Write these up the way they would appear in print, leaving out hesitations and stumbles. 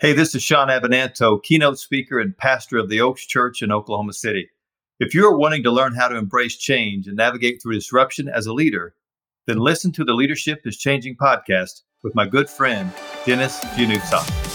Hey, this is Sean Avenanto, keynote speaker and pastor of the Oaks Church in Oklahoma City. If you are wanting to learn how to embrace change and navigate through disruption as a leader, then listen to the Leadership is Changing podcast with my good friend, Dennis Giannoutsos.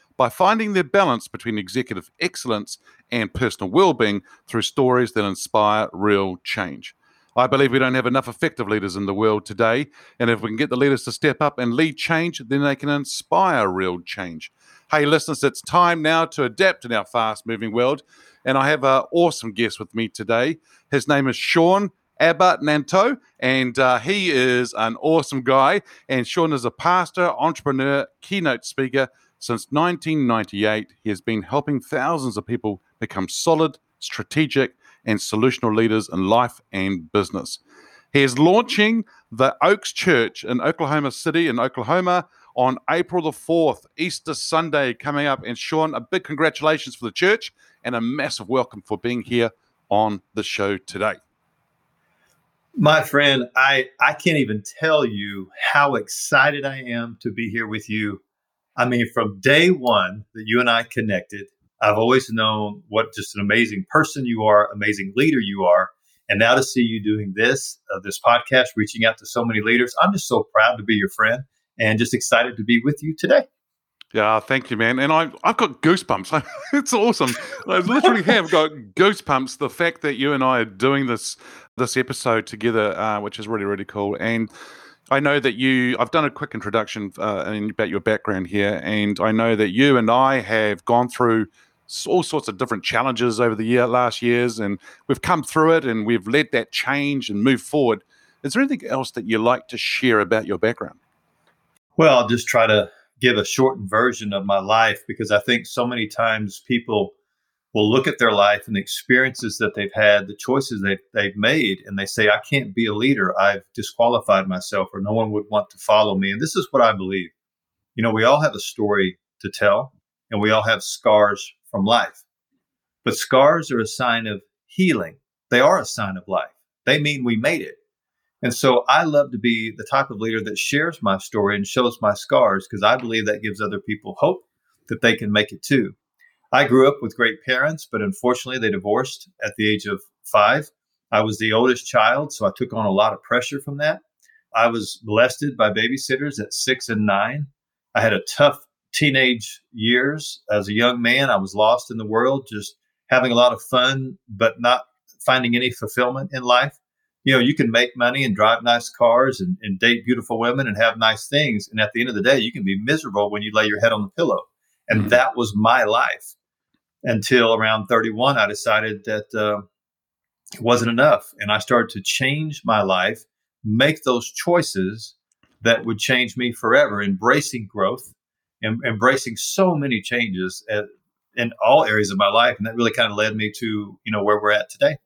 by finding their balance between executive excellence and personal well-being through stories that inspire real change. I believe we don't have enough effective leaders in the world today, and if we can get the leaders to step up and lead change, then they can inspire real change. Hey, listeners, it's time now to adapt in our fast-moving world, and I have an awesome guest with me today. His name is Sean Avenanto, and he is an awesome guy. And Sean is a pastor, entrepreneur, keynote speaker. Since 1998, he has been helping thousands of people become solid, strategic, and solutional leaders in life and business. He is launching the Oaks Church in Oklahoma City in Oklahoma on April the 4th, Easter Sunday coming up. And Sean, a big congratulations for the church and a massive welcome for being here on the show today. My friend, I can't even tell you how excited I am to be here with you. I mean, from day one that you and I connected, I've always known what just an amazing person you are, amazing leader you are. And now to see you doing this podcast, reaching out to so many leaders, I'm just so proud to be your friend and just excited to be with you today. Yeah, thank you, man. And I've got goosebumps. It's awesome. I literally have got goosebumps. The fact that you and I are doing this episode together, which is really, really cool. And I know that I've done a quick introduction about your background here. And I know that you and I have gone through all sorts of different challenges over the last years. And we've come through it and we've led that change and moved forward. Is there anything else that you like to share about your background? Well, I'll just try to give a shortened version of my life, because I think so many times people will look at their life and the experiences that they've had, the choices that they've made, and they say, I can't be a leader. I've disqualified myself, or no one would want to follow me. And this is what I believe. You know, we all have a story to tell, and we all have scars from life. But scars are a sign of healing. They are a sign of life. They mean we made it. And so I love to be the type of leader that shares my story and shows my scars, because I believe that gives other people hope that they can make it too. I grew up with great parents, but unfortunately they divorced at the age of 5. I was the oldest child, so I took on a lot of pressure from that. I was molested by babysitters at 6 and 9. I had a tough teenage years. As a young man, I was lost in the world, just having a lot of fun, but not finding any fulfillment in life. You know, you can make money and drive nice cars and date beautiful women and have nice things. And at the end of the day, you can be miserable when you lay your head on the pillow. And that was my life until around 31. I decided that it wasn't enough. And I started to change my life, make those choices that would change me forever, embracing growth and embracing so many changes in all areas of my life. And that really kind of led me to, you know, where we're at today.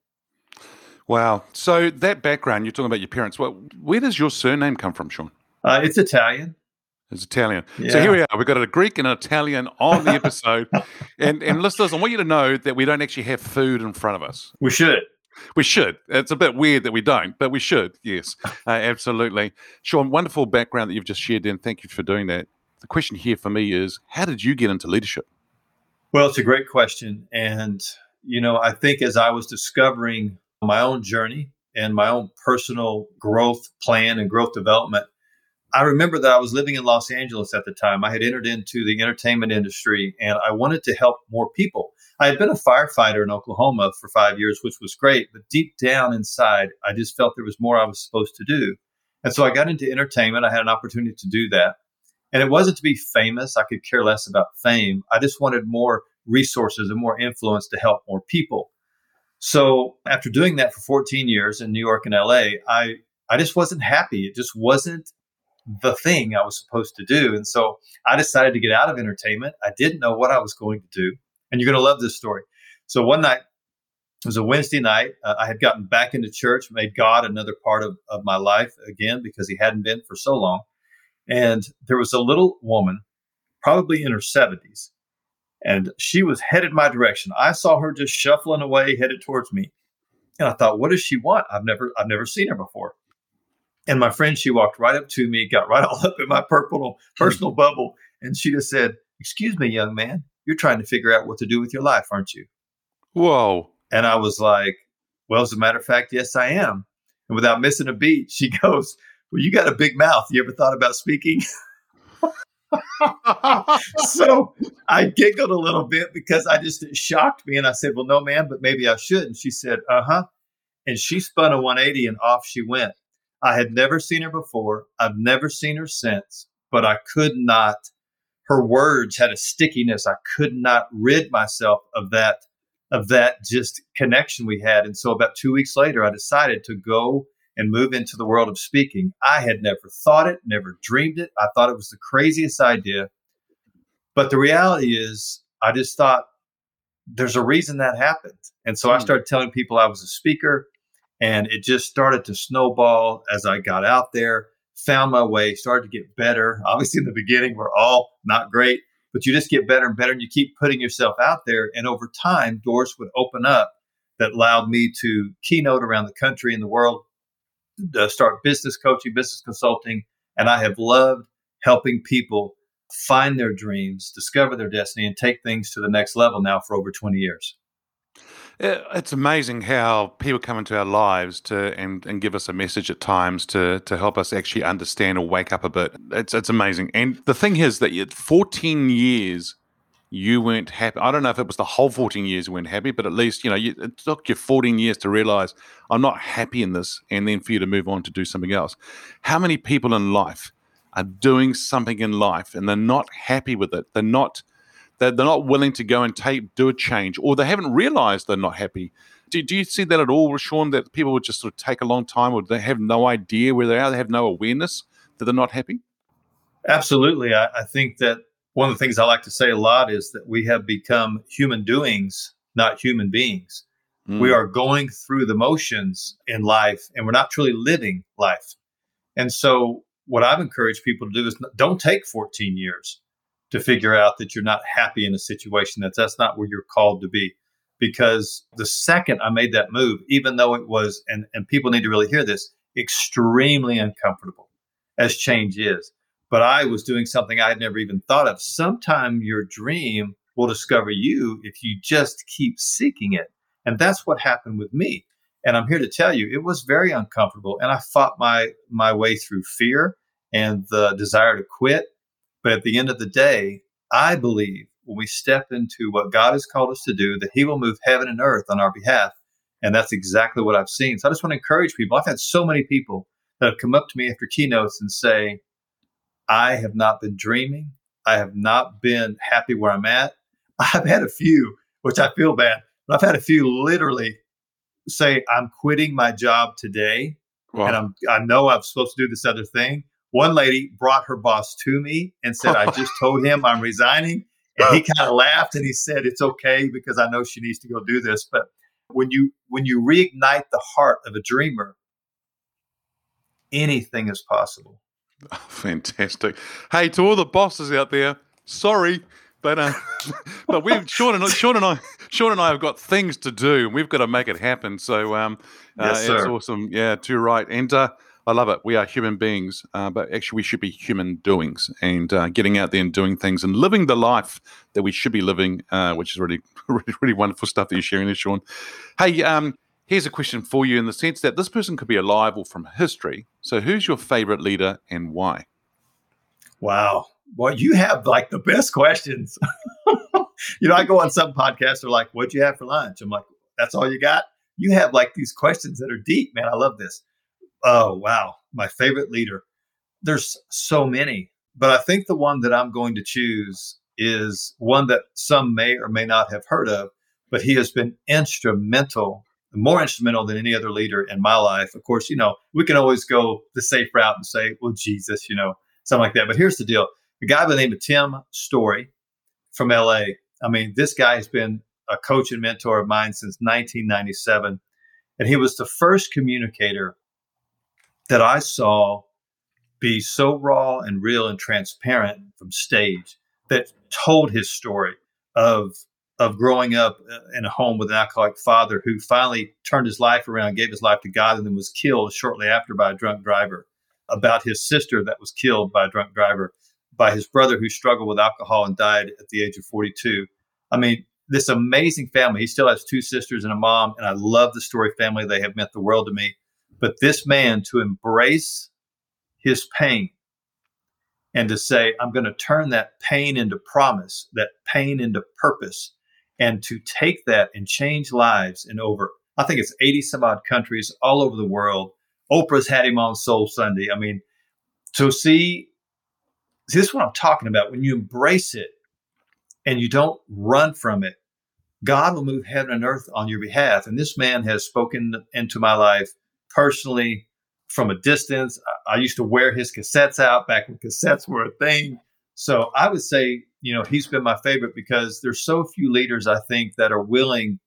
Wow. So that background, you're talking about your parents. Well, where does your surname come from, Sean? It's Italian. It's Italian. Yeah. So here we are. We've got a Greek and an Italian on the episode. and listeners, I want you to know that we don't actually have food in front of us. We should. We should. It's a bit weird that we don't, but we should. Yes, absolutely. Sean, wonderful background that you've just shared, and thank you for doing that. The question here for me is, how did you get into leadership? Well, it's a great question. And, you know, I think as I was discovering my own journey and my own personal growth plan and growth development, I remember that I was living in Los Angeles at the time. I had entered into the entertainment industry and I wanted to help more people. I had been a firefighter in Oklahoma for 5 years, which was great. But deep down inside, I just felt there was more I was supposed to do. And so I got into entertainment. I had an opportunity to do that. And it wasn't to be famous. I could care less about fame. I just wanted more resources and more influence to help more people. So after doing that for 14 years in New York and LA, I just wasn't happy. It just wasn't the thing I was supposed to do. And so I decided to get out of entertainment. I didn't know what I was going to do. And you're going to love this story. So one night, it was a Wednesday night. I had gotten back into church, made God another part of my life again, because he hadn't been for so long. And there was a little woman, probably in her 70s, and she was headed my direction. I saw her just shuffling away, headed towards me. And I thought, what does she want? I've never seen her before. And my friend, she walked right up to me, got right all up in my personal bubble. And she just said, "Excuse me, young man, you're trying to figure out what to do with your life, aren't you?" Whoa. And I was like, well, as a matter of fact, yes, I am. And without missing a beat, she goes, "Well, you got a big mouth. You ever thought about speaking?" So I giggled a little bit because it shocked me. And I said, "Well, no, ma'am, but maybe I should." And she said, "Uh-huh." And she spun a 180 and off she went. I had never seen her before. I've never seen her since, but I could not. Her words had a stickiness. I could not rid myself of that just connection we had. And so about 2 weeks later, I decided to go and move into the world of speaking. I had never thought it, never dreamed it. I thought it was the craziest idea. But the reality is, I just thought there's a reason that happened. And so I started telling people I was a speaker. And it just started to snowball as I got out there, found my way, started to get better. Obviously, in the beginning, we're all not great, but you just get better and better, and you keep putting yourself out there. And over time, doors would open up that allowed me to keynote around the country and the world, to start business coaching, business consulting. And I have loved helping people find their dreams, discover their destiny, and take things to the next level now for over 20 years. It's amazing how people come into our lives and give us a message at times to help us actually understand or wake up a bit. It's amazing. And the thing is that 14 years, you weren't happy. I don't know if it was the whole 14 years you weren't happy, but at least, it took you 14 years to realize I'm not happy in this, and then for you to move on to do something else. How many people in life are doing something in life and they're not happy with it? They're not willing to go and do a change, or they haven't realized they're not happy. Do you see that at all, Sean, that people would just sort of take a long time, or they have no idea where they are? They have no awareness that they're not happy? Absolutely. I think that one of the things I like to say a lot is that we have become human doings, not human beings. Mm. We are going through the motions in life, and we're not truly living life. And so what I've encouraged people to do is don't take 14 years to figure out that you're not happy in a situation, that's not where you're called to be. Because the second I made that move, even though it was, and people need to really hear this, extremely uncomfortable as change is, but I was doing something I had never even thought of. Sometime your dream will discover you if you just keep seeking it. And that's what happened with me. And I'm here to tell you, it was very uncomfortable. And I fought my way through fear and the desire to quit. But at the end of the day, I believe when we step into what God has called us to do, that he will move heaven and earth on our behalf. And that's exactly what I've seen. So I just want to encourage people. I've had so many people that have come up to me after keynotes and say, I have not been dreaming. I have not been happy where I'm at. I've had a few, which I feel bad, but I've had a few literally say, I'm quitting my job today. Wow. And I know I'm supposed to do this other thing. One lady brought her boss to me and said, I just told him I'm resigning. And he kind of laughed and he said, it's okay because I know she needs to go do this. But when you reignite the heart of a dreamer, anything is possible. Oh, fantastic. Hey, to all the bosses out there, sorry. But Sean and I have got things to do, and we've got to make it happen. So yes, it's awesome. Yeah, too right. And I love it. We are human beings, but actually we should be human doings, and getting out there and doing things and living the life that we should be living, which is really, really, really wonderful stuff that you're sharing there, Sean. Hey, here's a question for you in the sense that this person could be alive or from history. So who's your favorite leader and why? Wow. Well, you have like the best questions. You know, I go on some podcasts are like, what'd you have for lunch? I'm like, that's all you got? You have like these questions that are deep, man. I love this. Oh, wow. My favorite leader. There's so many, but I think the one that I'm going to choose is one that some may or may not have heard of, but he has been instrumental, more instrumental than any other leader in my life. Of course, you know, we can always go the safe route and say, well, Jesus, you know, something like that. But here's the deal. A guy by the name of Tim Story from LA. I mean, this guy has been a coach and mentor of mine since 1997. And he was the first communicator that I saw be so raw and real and transparent from stage that told his story of growing up in a home with an alcoholic father who finally turned his life around, gave his life to God, and then was killed shortly after by a drunk driver, about his sister that was killed by a drunk driver, by his brother who struggled with alcohol and died at the age of 42. I mean, this amazing family. He still has two sisters and a mom, and I love the Story family. They have meant the world to me. But this man, to embrace his pain and to say, I'm going to turn that pain into promise, that pain into purpose, and to take that and change lives in over, I think it's 80 some odd countries all over the world. Oprah's had him on Soul Sunday. I mean, so see, this is what I'm talking about. When you embrace it and you don't run from it, God will move heaven and earth on your behalf. And this man has spoken into my life personally from a distance. I used to wear his cassettes out back when cassettes were a thing. So I would say, you know, he's been my favorite because there's so few leaders, I think, that are willing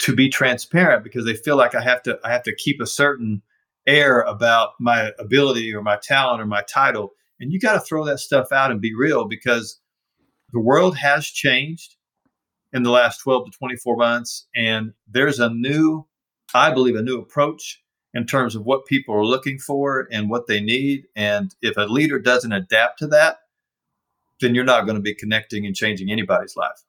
to be transparent because they feel like I have to keep a certain air about my ability or my talent or my title. And you got to throw that stuff out and be real because the world has changed in the last 12 to 24 months. And there's I believe, a new approach in terms of what people are looking for and what they need. And if a leader doesn't adapt to that, then you're not going to be connecting and changing anybody's life.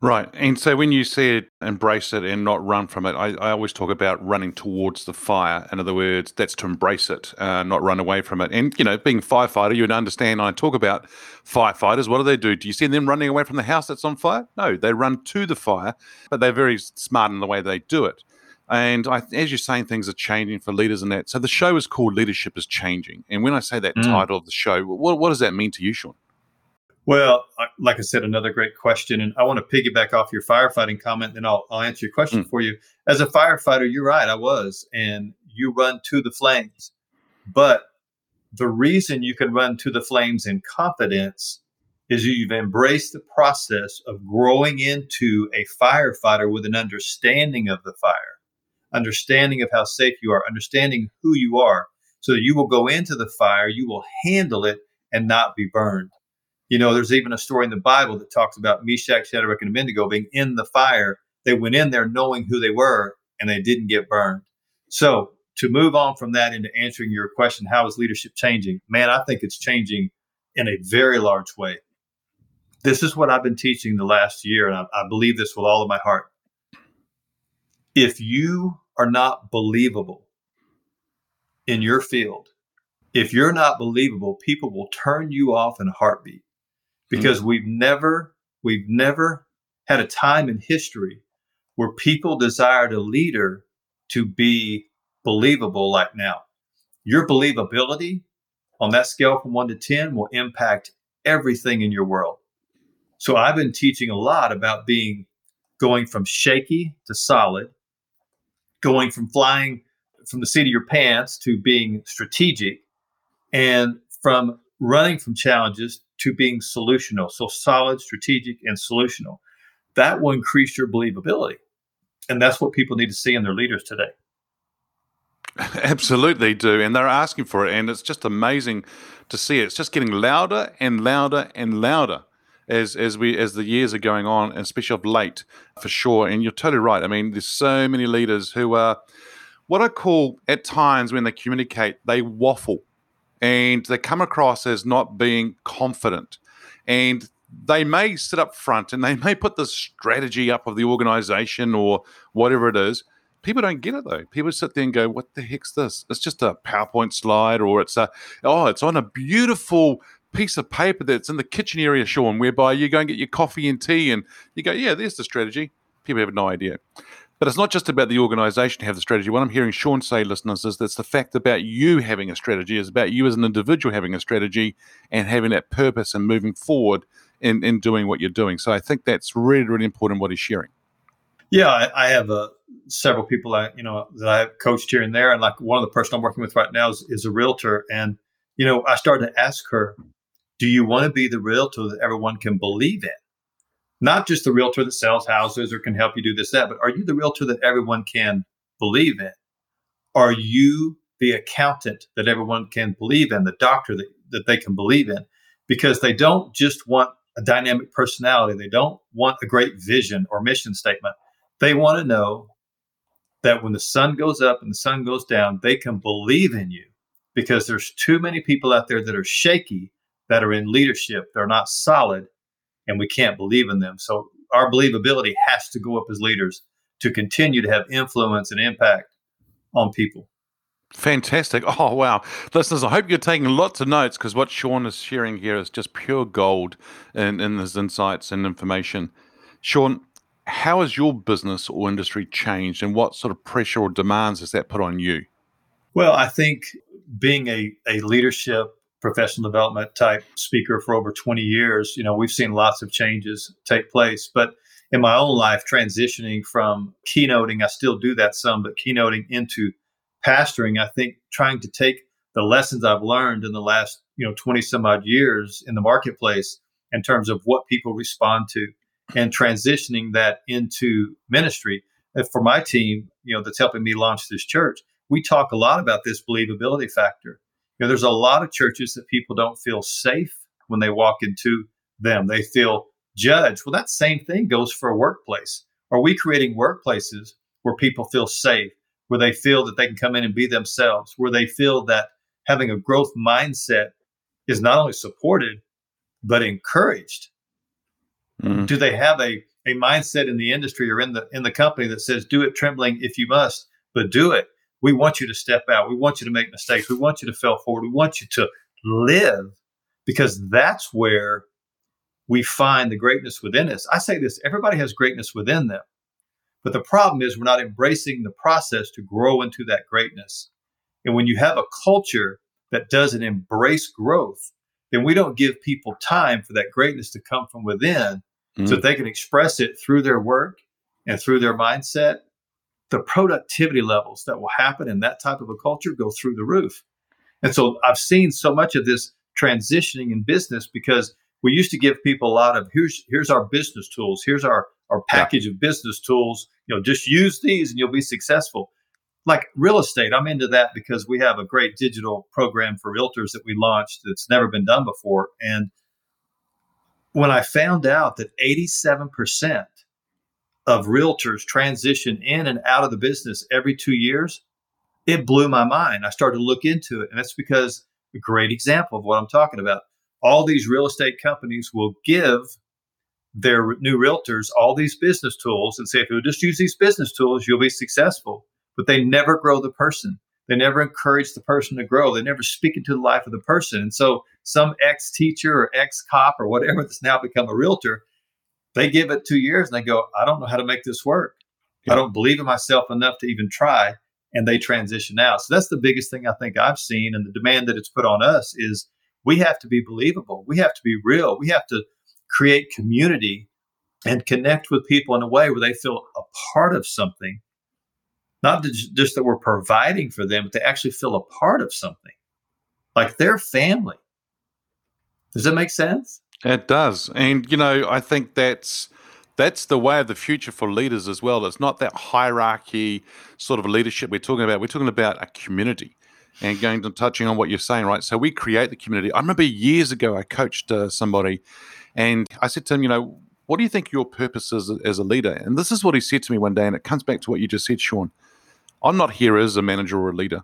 Right. And so when you said embrace it and not run from it, I always talk about running towards the fire. In other words, that's to embrace it, not run away from it. And, you know, being a firefighter, you would understand I talk about firefighters. What do they do? Do you see them running away from the house that's on fire? No, they run to the fire, but they're very smart in the way they do it. And as you're saying, things are changing for leaders and that. So the show is called Leadership is Changing. And when I say that title of the show, what does that mean to you, Sean? Well, like I said, another great question. And I want to piggyback off your firefighting comment, and I'll answer your question for you. As a firefighter, you're right, I was. And you run to the flames. But the reason you can run to the flames in confidence is you've embraced the process of growing into a firefighter with an understanding of the fire, understanding of how safe you are, understanding who you are, so that you will go into the fire, you will handle it, and not be burned. You know, there's even a story in the Bible that talks about Meshach, Shadrach, and Abednego being in the fire. They went in there knowing who they were, and they didn't get burned. So to move on from that into answering your question, how is leadership changing? Man, I think it's changing in a very large way. This is what I've been teaching the last year, and I believe this with all of my heart. If you are not believable in your field, if you're not believable, people will turn you off in a heartbeat. Because we've never had a time in history where people desired a leader to be believable like now. Your believability on that scale from 1 to 10 will impact everything in your world. So I've been teaching a lot about going from shaky to solid, going from flying from the seat of your pants to being strategic, and from running from challenges to being solutional. So solid, strategic, and solutional. That will increase your believability. And that's what people need to see in their leaders today. Absolutely do. And they're asking for it. And it's just amazing to see it. It's just getting louder and louder and louder as the years are going on, especially of late, for sure. And you're totally right. I mean, there's so many leaders who are what I call at times when they communicate, they waffle. And they come across as not being confident. And they may sit up front and they may put the strategy up of the organization or whatever it is. People don't get it, though. People sit there and go, what the heck's this? It's just a PowerPoint slide, or it's on a beautiful piece of paper that's in the kitchen area, Sean, whereby you go and get your coffee and tea and you go, yeah, there's the strategy. People have no idea. But it's not just about the organisation to have the strategy. What I'm hearing Sean say, listeners, is that's the fact about you having a strategy. It's about you as an individual having a strategy and having that purpose and moving forward in doing what you're doing. So I think that's really, really important what he's sharing. Yeah, I have several people that I've coached here and there. And like one of the person I'm working with right now is a realtor. And, you know, I started to ask her, do you want to be the realtor that everyone can believe in? Not just the realtor that sells houses or can help you do this, that, but are you the realtor that everyone can believe in? Are you the accountant that everyone can believe in, the doctor that they can believe in? Because they don't just want a dynamic personality. They don't want a great vision or mission statement. They want to know that when the sun goes up and the sun goes down, they can believe in you, because there's too many people out there that are shaky, that are in leadership. They're not solid. And we can't believe in them. So our believability has to go up as leaders to continue to have influence and impact on people. Fantastic. Oh, wow. Listeners, I hope you're taking lots of notes, because what Sean is sharing here is just pure gold in his insights and information. Sean, how has your business or industry changed, and what sort of pressure or demands has that put on you? Well, I think being a leadership professional development type speaker for over 20 years, we've seen lots of changes take place. But in my own life, transitioning from keynoting, I still do that some, but keynoting into pastoring, I think trying to take the lessons I've learned in the last, 20 some odd years in the marketplace in terms of what people respond to and transitioning that into ministry. And for my team, that's helping me launch this church, we talk a lot about this believability factor. There's a lot of churches that people don't feel safe when they walk into them. They feel judged. Well, that same thing goes for a workplace. Are we creating workplaces where people feel safe, where they feel that they can come in and be themselves, where they feel that having a growth mindset is not only supported, but encouraged? Mm-hmm. Do they have a mindset in the industry or in the company that says, do it trembling if you must, but do it? We want you to step out. We want you to make mistakes. We want you to fail forward. We want you to live, because that's where we find the greatness within us. I say this, everybody has greatness within them. But the problem is we're not embracing the process to grow into that greatness. And when you have a culture that doesn't embrace growth, then we don't give people time for that greatness to come from within so that they can express it through their work and through their mindset. The productivity levels that will happen in that type of a culture go through the roof. And so I've seen so much of this transitioning in business, because we used to give people a lot of, here's our business tools, here's our package of business tools, just use these and you'll be successful. Like real estate, I'm into that because we have a great digital program for realtors that we launched that's never been done before. And when I found out that 87% of realtors transition in and out of the business every 2 years, it blew my mind. I started to look into it. And that's because a great example of what I'm talking about. All these real estate companies will give their new realtors all these business tools and say, if you'll just use these business tools, you'll be successful. But they never grow the person. They never encourage the person to grow. They never speak into the life of the person. And so some ex-teacher or ex-cop or whatever that's now become a realtor, they give it 2 years and they go, I don't know how to make this work. Yeah. I don't believe in myself enough to even try. And they transition out. So that's the biggest thing I think I've seen. And the demand that it's put on us is we have to be believable. We have to be real. We have to create community and connect with people in a way where they feel a part of something. Not just that we're providing for them, but they actually feel a part of something. Like their family. Does that make sense? It does. And, I think that's the way of the future for leaders as well. It's not that hierarchy sort of leadership we're talking about. We're talking about a community and touching on what you're saying, right? So we create the community. I remember years ago I coached somebody and I said to him, what do you think your purpose is as a leader? And this is what he said to me one day, and it comes back to what you just said, Sean. I'm not here as a manager or a leader.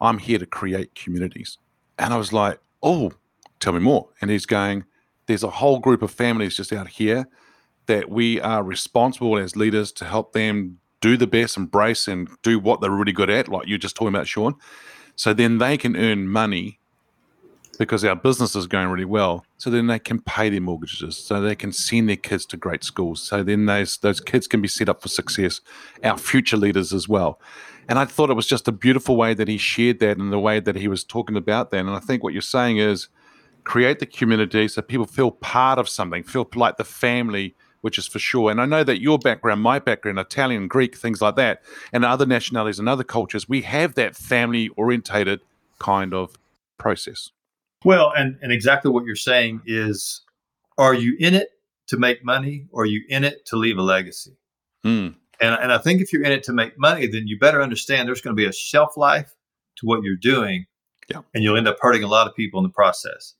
I'm here to create communities. And I was like, oh, tell me more. And he's going, there's a whole group of families just out here that we are responsible as leaders to help them do the best, embrace and do what they're really good at, like you're just talking about, Sean. So then they can earn money because our business is going really well. So then they can pay their mortgages, so they can send their kids to great schools. So then those kids can be set up for success, our future leaders as well. And I thought it was just a beautiful way that he shared that and the way that he was talking about that. And I think what you're saying is create the community so people feel part of something, feel like the family, which is for sure. And I know that your background, my background, Italian, Greek, things like that, and other nationalities and other cultures, we have that family-orientated kind of process. Well, and exactly what you're saying is, are you in it to make money, or are you in it to leave a legacy? Mm. And I think if you're in it to make money, then you better understand there's going to be a shelf life to what you're doing, and you'll end up hurting a lot of people in the process.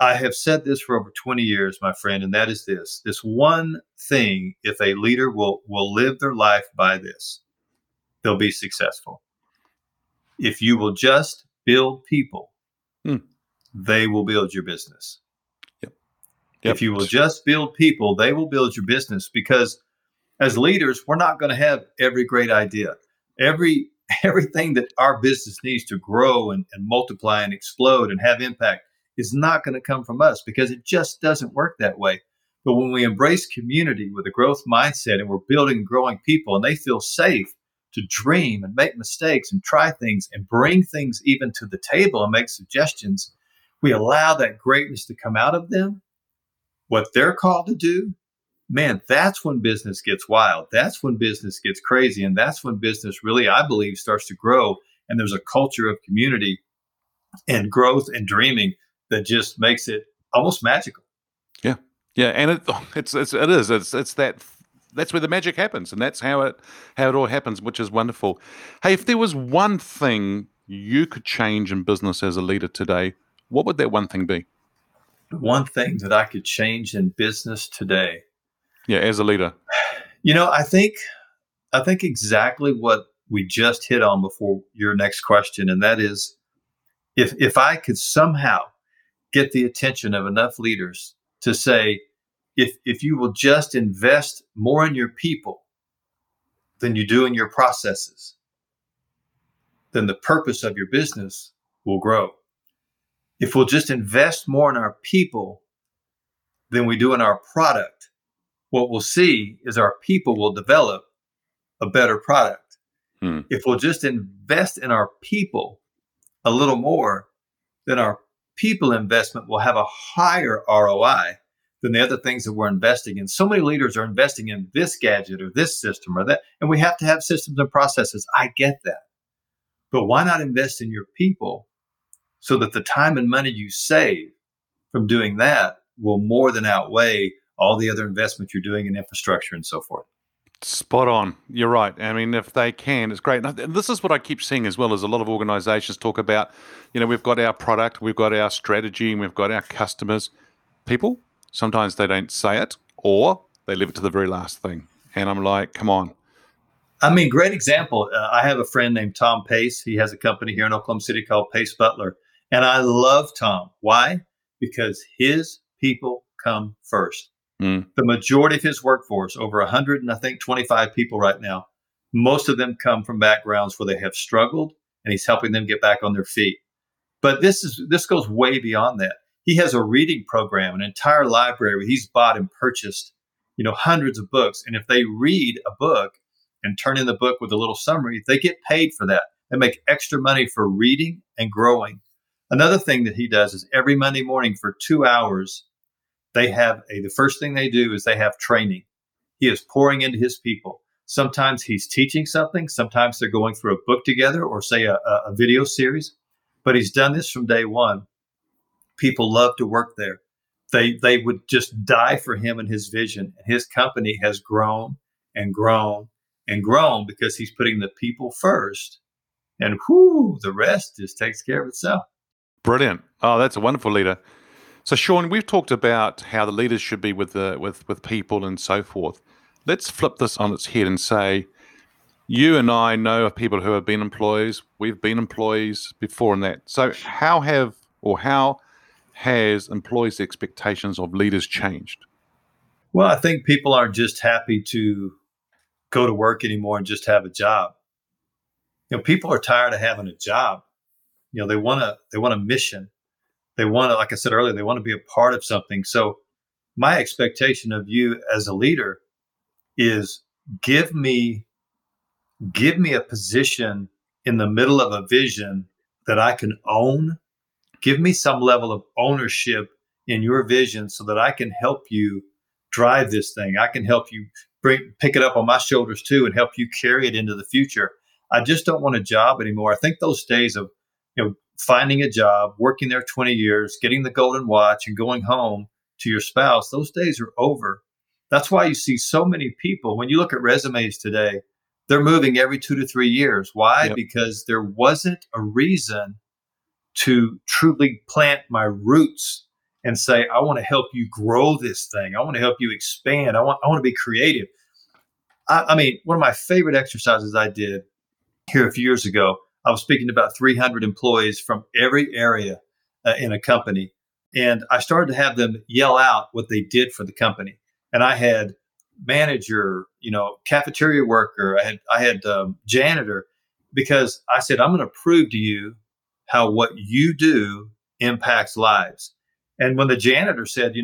I have said this for over 20 years, my friend, and that is this one thing, if a leader will live their life by this, they'll be successful. If you will just build people, they will build your business. If you will just build people, they will build your business, because as leaders, we're not going to have every great idea, everything that our business needs to grow and multiply and explode and have impact. Is not going to come from us, because it just doesn't work that way. But when we embrace community with a growth mindset, and we're building and growing people, and they feel safe to dream and make mistakes and try things and bring things even to the table and make suggestions, we allow that greatness to come out of them, what they're called to do. Man, that's when business gets wild. That's when business gets crazy. And that's when business really, I believe, starts to grow. And there's a culture of community and growth and dreaming that just makes it almost magical. Yeah, yeah, and it is. That's where the magic happens, and that's how it all happens, which is wonderful. Hey, if there was one thing you could change in business as a leader today, what would that one thing be? One thing that I could change in business today. Yeah, as a leader. You know, I think exactly what we just hit on before your next question, and that is, if I could somehow get the attention of enough leaders to say, if you will just invest more in your people than you do in your processes, then the purpose of your business will grow. If we'll just invest more in our people than we do in our product, what we'll see is our people will develop a better product. Mm. If we'll just invest in our people a little more, then our people investment will have a higher ROI than the other things that we're investing in. So many leaders are investing in this gadget or this system or that, and we have to have systems and processes. I get that. But why not invest in your people so that the time and money you save from doing that will more than outweigh all the other investments you're doing in infrastructure and so forth? Spot on. You're right. I mean, if they can, it's great. And this is what I keep seeing as well, is a lot of organizations talk about, you know, we've got our product, we've got our strategy, and we've got our customers. People, sometimes they don't say it, or they leave it to the very last thing. And I'm like, come on. I mean, great example. I have a friend named Tom Pace. He has a company here in Oklahoma City called Pace Butler. And I love Tom. Why? Because his people come first. Mm. The majority of his workforce, over 125 people right now, most of them come from backgrounds where they have struggled, and he's helping them get back on their feet. But this goes way beyond that. He has a reading program, an entire library where he's bought and purchased, you know, hundreds of books. And if they read a book and turn in the book with a little summary, they get paid for that. They make extra money for reading and growing. Another thing that he does is every Monday morning for 2 hours, they have the first thing they do is they have training. He is pouring into his people. Sometimes he's teaching something. Sometimes they're going through a book together, or say a video series. But he's done this from day one. People love to work there. They would just die for him and his vision. His company has grown and grown and grown because he's putting the people first. And whoo, the rest just takes care of itself. Brilliant. Oh, that's a wonderful leader. So, Sean, we've talked about how the leaders should be with people and so forth. Let's flip this on its head and say, you and I know of people who have been employees. We've been employees before in that. So how has employees' expectations of leaders changed? Well, I think people aren't just happy to go to work anymore and just have a job. You know, people are tired of having a job. You know, they want a mission. They want to, like I said earlier, they want to be a part of something. So my expectation of you as a leader is give me a position in the middle of a vision that I can own. Give me some level of ownership in your vision so that I can help you drive this thing. I can help you pick it up on my shoulders too and help you carry it into the future. I just don't want a job anymore. I think those days of, finding a job, working there 20 years, getting the golden watch and going home to your spouse, those days are over. That's why you see so many people, when you look at resumes today, they're moving every 2 to 3 years. Why? Yep. Because there wasn't a reason to truly plant my roots and say, I want to help you grow this thing. I want to help you expand. I want to be creative. I mean, one of my favorite exercises I did here a few years ago, I was speaking to about 300 employees from every area in a company. And I started to have them yell out what they did for the company. And I had manager, cafeteria worker. I had janitor, because I said, I'm going to prove to you how what you do impacts lives. And when the janitor said,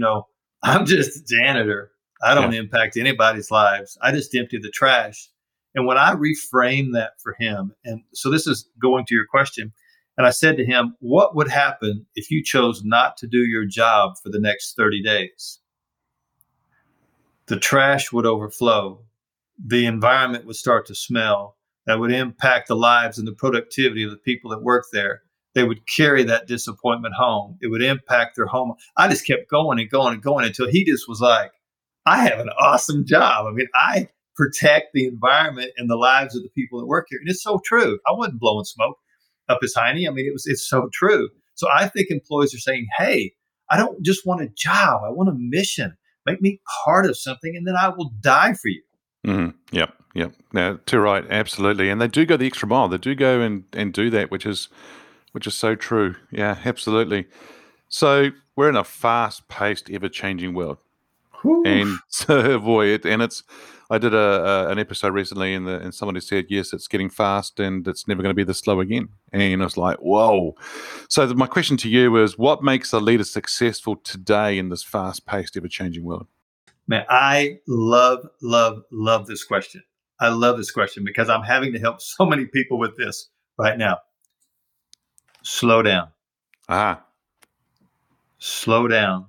I'm just a janitor, I don't impact anybody's lives. I just empty the trash. And when I reframed that for him, and so this is going to your question, and I said to him, what would happen if you chose not to do your job for the next 30 days? The trash would overflow. The environment would start to smell. That would impact the lives and the productivity of the people that work there. They would carry that disappointment home. It would impact their home. I just kept going and going and going until he just was like, I have an awesome job. I mean, I protect the environment and the lives of the people that work here. And it's so true. I wasn't blowing smoke up his hiney. I mean, it's so true. So I think employees are saying, hey, I don't just want a job. I want a mission. Make me part of something, and then I will die for you. Mm-hmm. Yep. No, too right. Absolutely. And they do go the extra mile. They do go and do that, which is so true. Yeah, absolutely. So we're in a fast-paced, ever-changing world. Oof. And so, boy, I did an episode recently, and somebody said, yes, it's getting fast and it's never going to be this slow again. And I was like, whoa. So my question to you is, what makes a leader successful today in this fast-paced, ever-changing world? Man, I love this question. I love this question because I'm having to help so many people with this right now. Slow down. Slow down.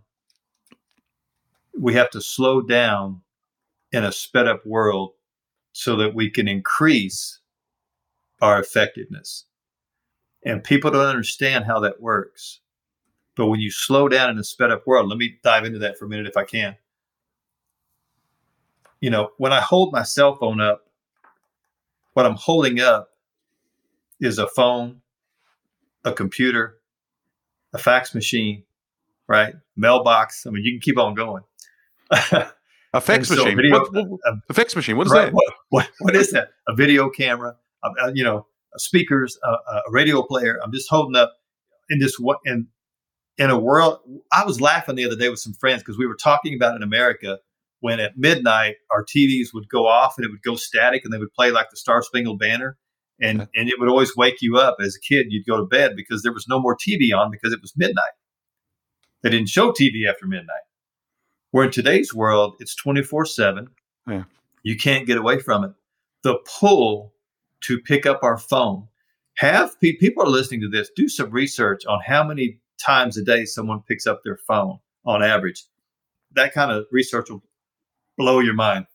We have to slow down in a sped up world so that we can increase our effectiveness. And people don't understand how that works. But when you slow down in a sped up world, let me dive into that for a minute if I can. When I hold my cell phone up, what I'm holding up is a phone, a computer, a fax machine, right? Mailbox. I mean, you can keep on going. A fax machine. A fax machine. What is that? What is that? A video camera. Speakers. A radio player. I'm just holding up in this one. In a world, I was laughing the other day with some friends because we were talking about in America when at midnight our TVs would go off and it would go static and they would play like the Star Spangled Banner, and it would always wake you up. As a kid, you'd go to bed because there was no more TV on because it was midnight. They didn't show TV after midnight. Where in today's world, it's 24/7. Yeah. You can't get away from it. The pull to pick up our phone. People are listening to this. Do some research on how many times a day someone picks up their phone on average. That kind of research will blow your mind.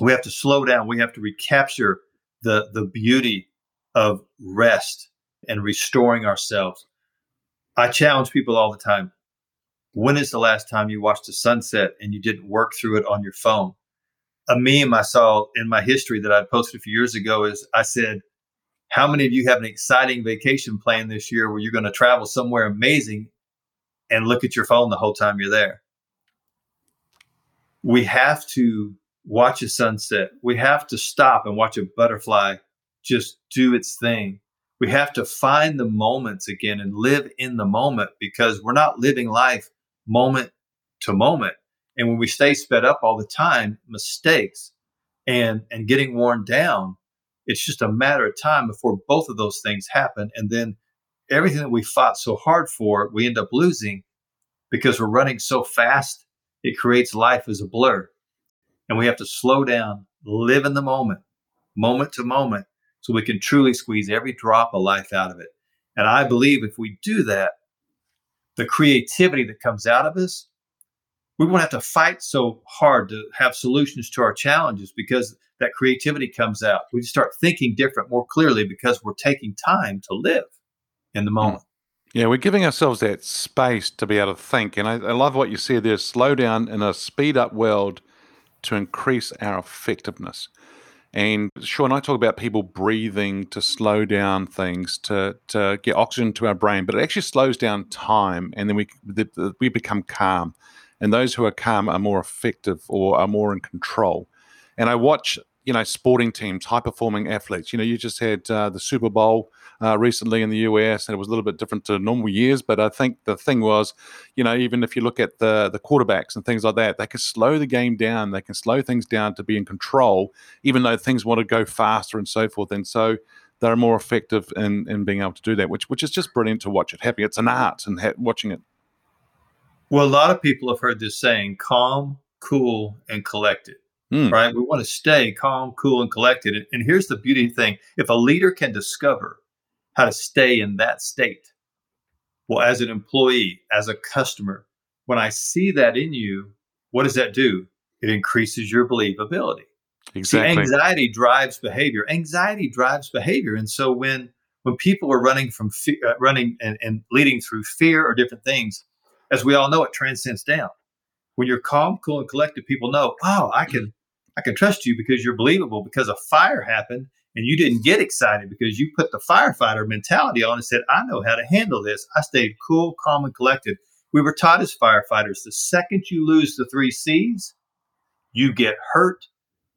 We have to slow down. We have to recapture the beauty of rest and restoring ourselves. I challenge people all the time. When is the last time you watched a sunset and you didn't work through it on your phone? A meme I saw in my history that I posted a few years ago is I said, how many of you have an exciting vacation plan this year where you're going to travel somewhere amazing and look at your phone the whole time you're there? We have to watch a sunset. We have to stop and watch a butterfly just do its thing. We have to find the moments again and live in the moment because we're not living life moment to moment. And when we stay sped up all the time, mistakes and getting worn down, it's just a matter of time before both of those things happen. And then everything that we fought so hard for, we end up losing because we're running so fast. It creates life as a blur. And we have to slow down, live in the moment, moment to moment, so we can truly squeeze every drop of life out of it. And I believe if we do that, the creativity that comes out of us, we won't have to fight so hard to have solutions to our challenges because that creativity comes out. We start thinking different, more clearly, because we're taking time to live in the moment. Yeah, we're giving ourselves that space to be able to think. And I love what you said there, slow down in a speed up world to increase our effectiveness. And Sean, I talk about people breathing to slow down things, to get oxygen to our brain, but it actually slows down time, and then we become calm. And those who are calm are more effective or are more in control. And I watch, sporting teams, high-performing athletes. You just had the Super Bowl recently in the US, and it was a little bit different to normal years. But I think the thing was, even if you look at the quarterbacks and things like that, they can slow the game down. They can slow things down to be in control, even though things want to go faster and so forth. And so they're more effective in being able to do that, which is just brilliant to watch it happen. It's an art and watching it. Well, a lot of people have heard this saying, calm, cool, and collected. Right? We want to stay calm, cool, and collected. And here's the beauty thing. If a leader can discover how to stay in that state, well, as an employee, as a customer, when I see that in you, what does that do? It increases your believability. Exactly. See, anxiety drives behavior. And so when people are running from running and leading through fear or different things, as we all know, it transcends down. When you're calm, cool, and collected, people know, wow, I can trust you because you're believable, because a fire happened and you didn't get excited because you put the firefighter mentality on and said, I know how to handle this. I stayed cool, calm, and collected. We were taught as firefighters, the second you lose the 3 C's, you get hurt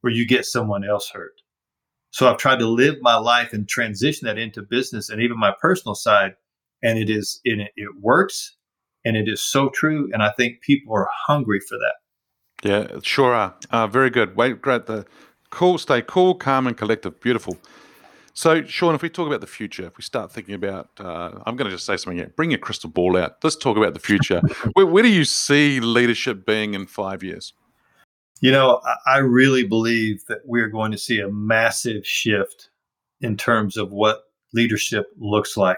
or you get someone else hurt. So I've tried to live my life and transition that into business and even my personal side. And it works. And it is so true. And I think people are hungry for that. Yeah, sure are. Very good. Wait, great. The cool, stay cool, calm, and collective. Beautiful. So, Sean, if we talk about the future, if we start thinking about, I'm going to just say something here. Bring your crystal ball out. Let's talk about the future. Where do you see leadership being in 5 years? I really believe that we're going to see a massive shift in terms of what leadership looks like.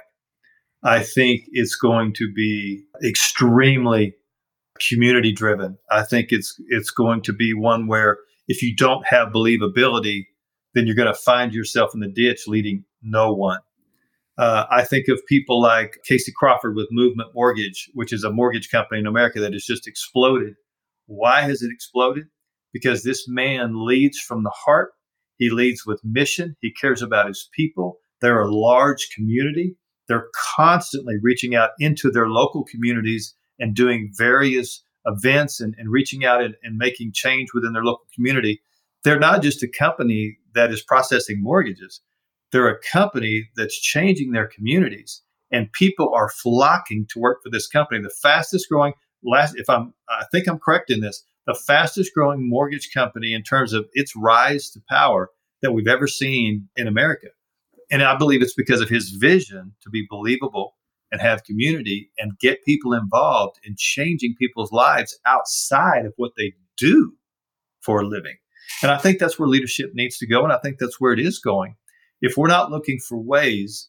I think it's going to be extremely community driven. I think it's going to be one where if you don't have believability, then you're going to find yourself in the ditch leading no one. I think of people like Casey Crawford with Movement Mortgage, which is a mortgage company in America that has just exploded. Why has it exploded? Because this man leads from the heart. He leads with mission. He cares about his people. They're a large community. They're constantly reaching out into their local communities and doing various events and reaching out and making change within their local community. They're not just a company that is processing mortgages. They're a company that's changing their communities, and people are flocking to work for this company. The fastest growing, I think I'm correct in this, the fastest growing mortgage company in terms of its rise to power that we've ever seen in America. And I believe it's because of his vision to be believable and have community and get people involved in changing people's lives outside of what they do for a living. And I think that's where leadership needs to go. And I think that's where it is going. If we're not looking for ways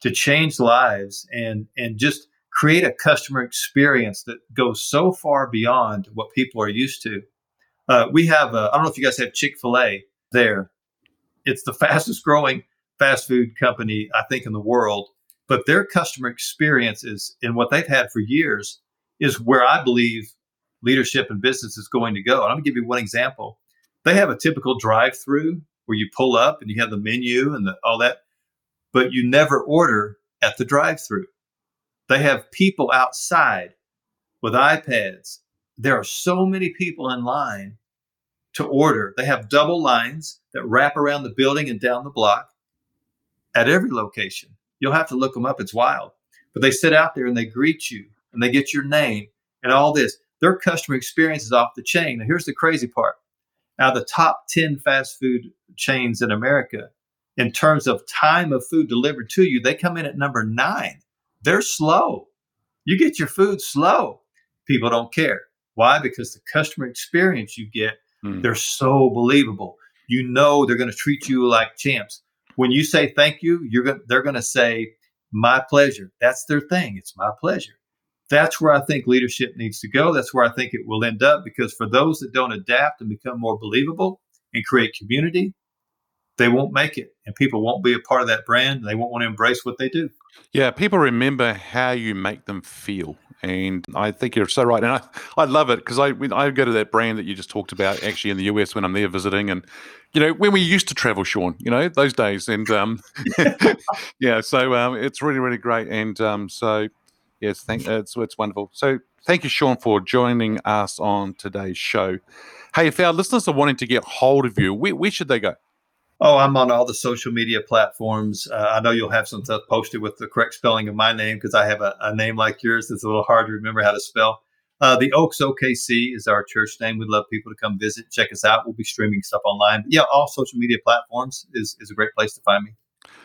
to change lives and just create a customer experience that goes so far beyond what people are used to. We have, I don't know if you guys have Chick-fil-A there. It's the fastest growing fast food company, I think, in the world, but their customer experience is, and what they've had for years, is where I believe leadership and business is going to go. And I'm going to give you one example. They have a typical drive-through where you pull up and you have the menu and all that, but you never order at the drive-through. They have people outside with iPads. There are so many people in line to order. They have double lines that wrap around the building and down the block. At every location, you'll have to look them up. It's wild. But they sit out there and they greet you and they get your name and all this. Their customer experience is off the chain. Now, here's the crazy part. Now, the top 10 fast food chains in America, in terms of time of food delivered to you, they come in at number 9. They're slow. You get your food slow. People don't care. Why? Because the customer experience you get, they're so believable. You know they're going to treat you like champs. When you say thank you, they're going to say, my pleasure. That's their thing. It's my pleasure. That's where I think leadership needs to go. That's where I think it will end up, because for those that don't adapt and become more believable and create community, they won't make it, and people won't be a part of that brand, and they won't want to embrace what they do. Yeah, people remember how you make them feel, and I think you're so right. And I love it, because I go to that brand that you just talked about actually in the US when I'm there visiting, and you know when we used to travel, Sean, you know those days, and yeah, so it's really really great, and so yes, it's wonderful. So thank you, Sean, for joining us on today's show. Hey, if our listeners are wanting to get hold of you, where should they go? Oh, I'm on all the social media platforms. I know you'll have some stuff posted with the correct spelling of my name, because I have a name like yours that's a little hard to remember how to spell. The Oaks OKC is our church name. We'd love people to come visit, check us out. We'll be streaming stuff online. But yeah, all social media platforms is a great place to find me.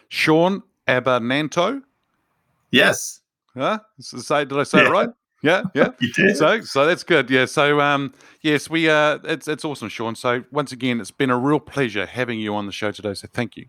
Sean Avenanto? Yes. Huh? Did I say it right? Yeah, yeah. You did. So that's good. Yeah. So, yes, we. It's awesome, Sean. So, once again, it's been a real pleasure having you on the show today. So, thank you.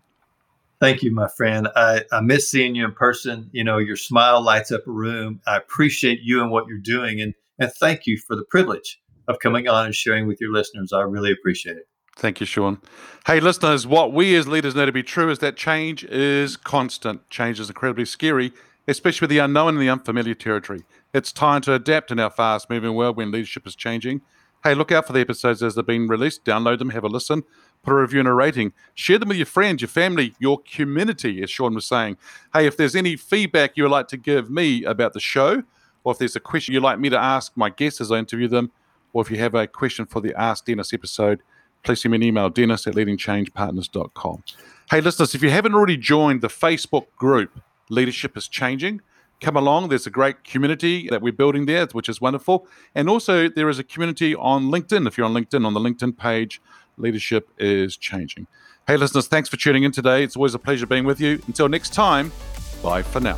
Thank you, my friend. I miss seeing you in person. You know, your smile lights up a room. I appreciate you and what you're doing, and thank you for the privilege of coming on and sharing with your listeners. I really appreciate it. Thank you, Sean. Hey, listeners, what we as leaders know to be true is that change is constant. Change is incredibly scary, especially with the unknown and the unfamiliar territory. It's time to adapt in our fast-moving world when leadership is changing. Hey, look out for the episodes as they're being released. Download them, have a listen, put a review and a rating. Share them with your friends, your family, your community, as Sean was saying. Hey, if there's any feedback you would like to give me about the show, or if there's a question you'd like me to ask my guests as I interview them, or if you have a question for the Ask Dennis episode, please send me an email, dennis@leadingchangepartners.com. Hey, listeners, if you haven't already joined the Facebook group, Leadership is Changing, come along. There's a great community that we're building there, which is wonderful. And also there is a community on LinkedIn. If you're on LinkedIn, on the LinkedIn page, Leadership is Changing. Hey, listeners, thanks for tuning in today. It's always a pleasure being with you. Until next time, bye for now.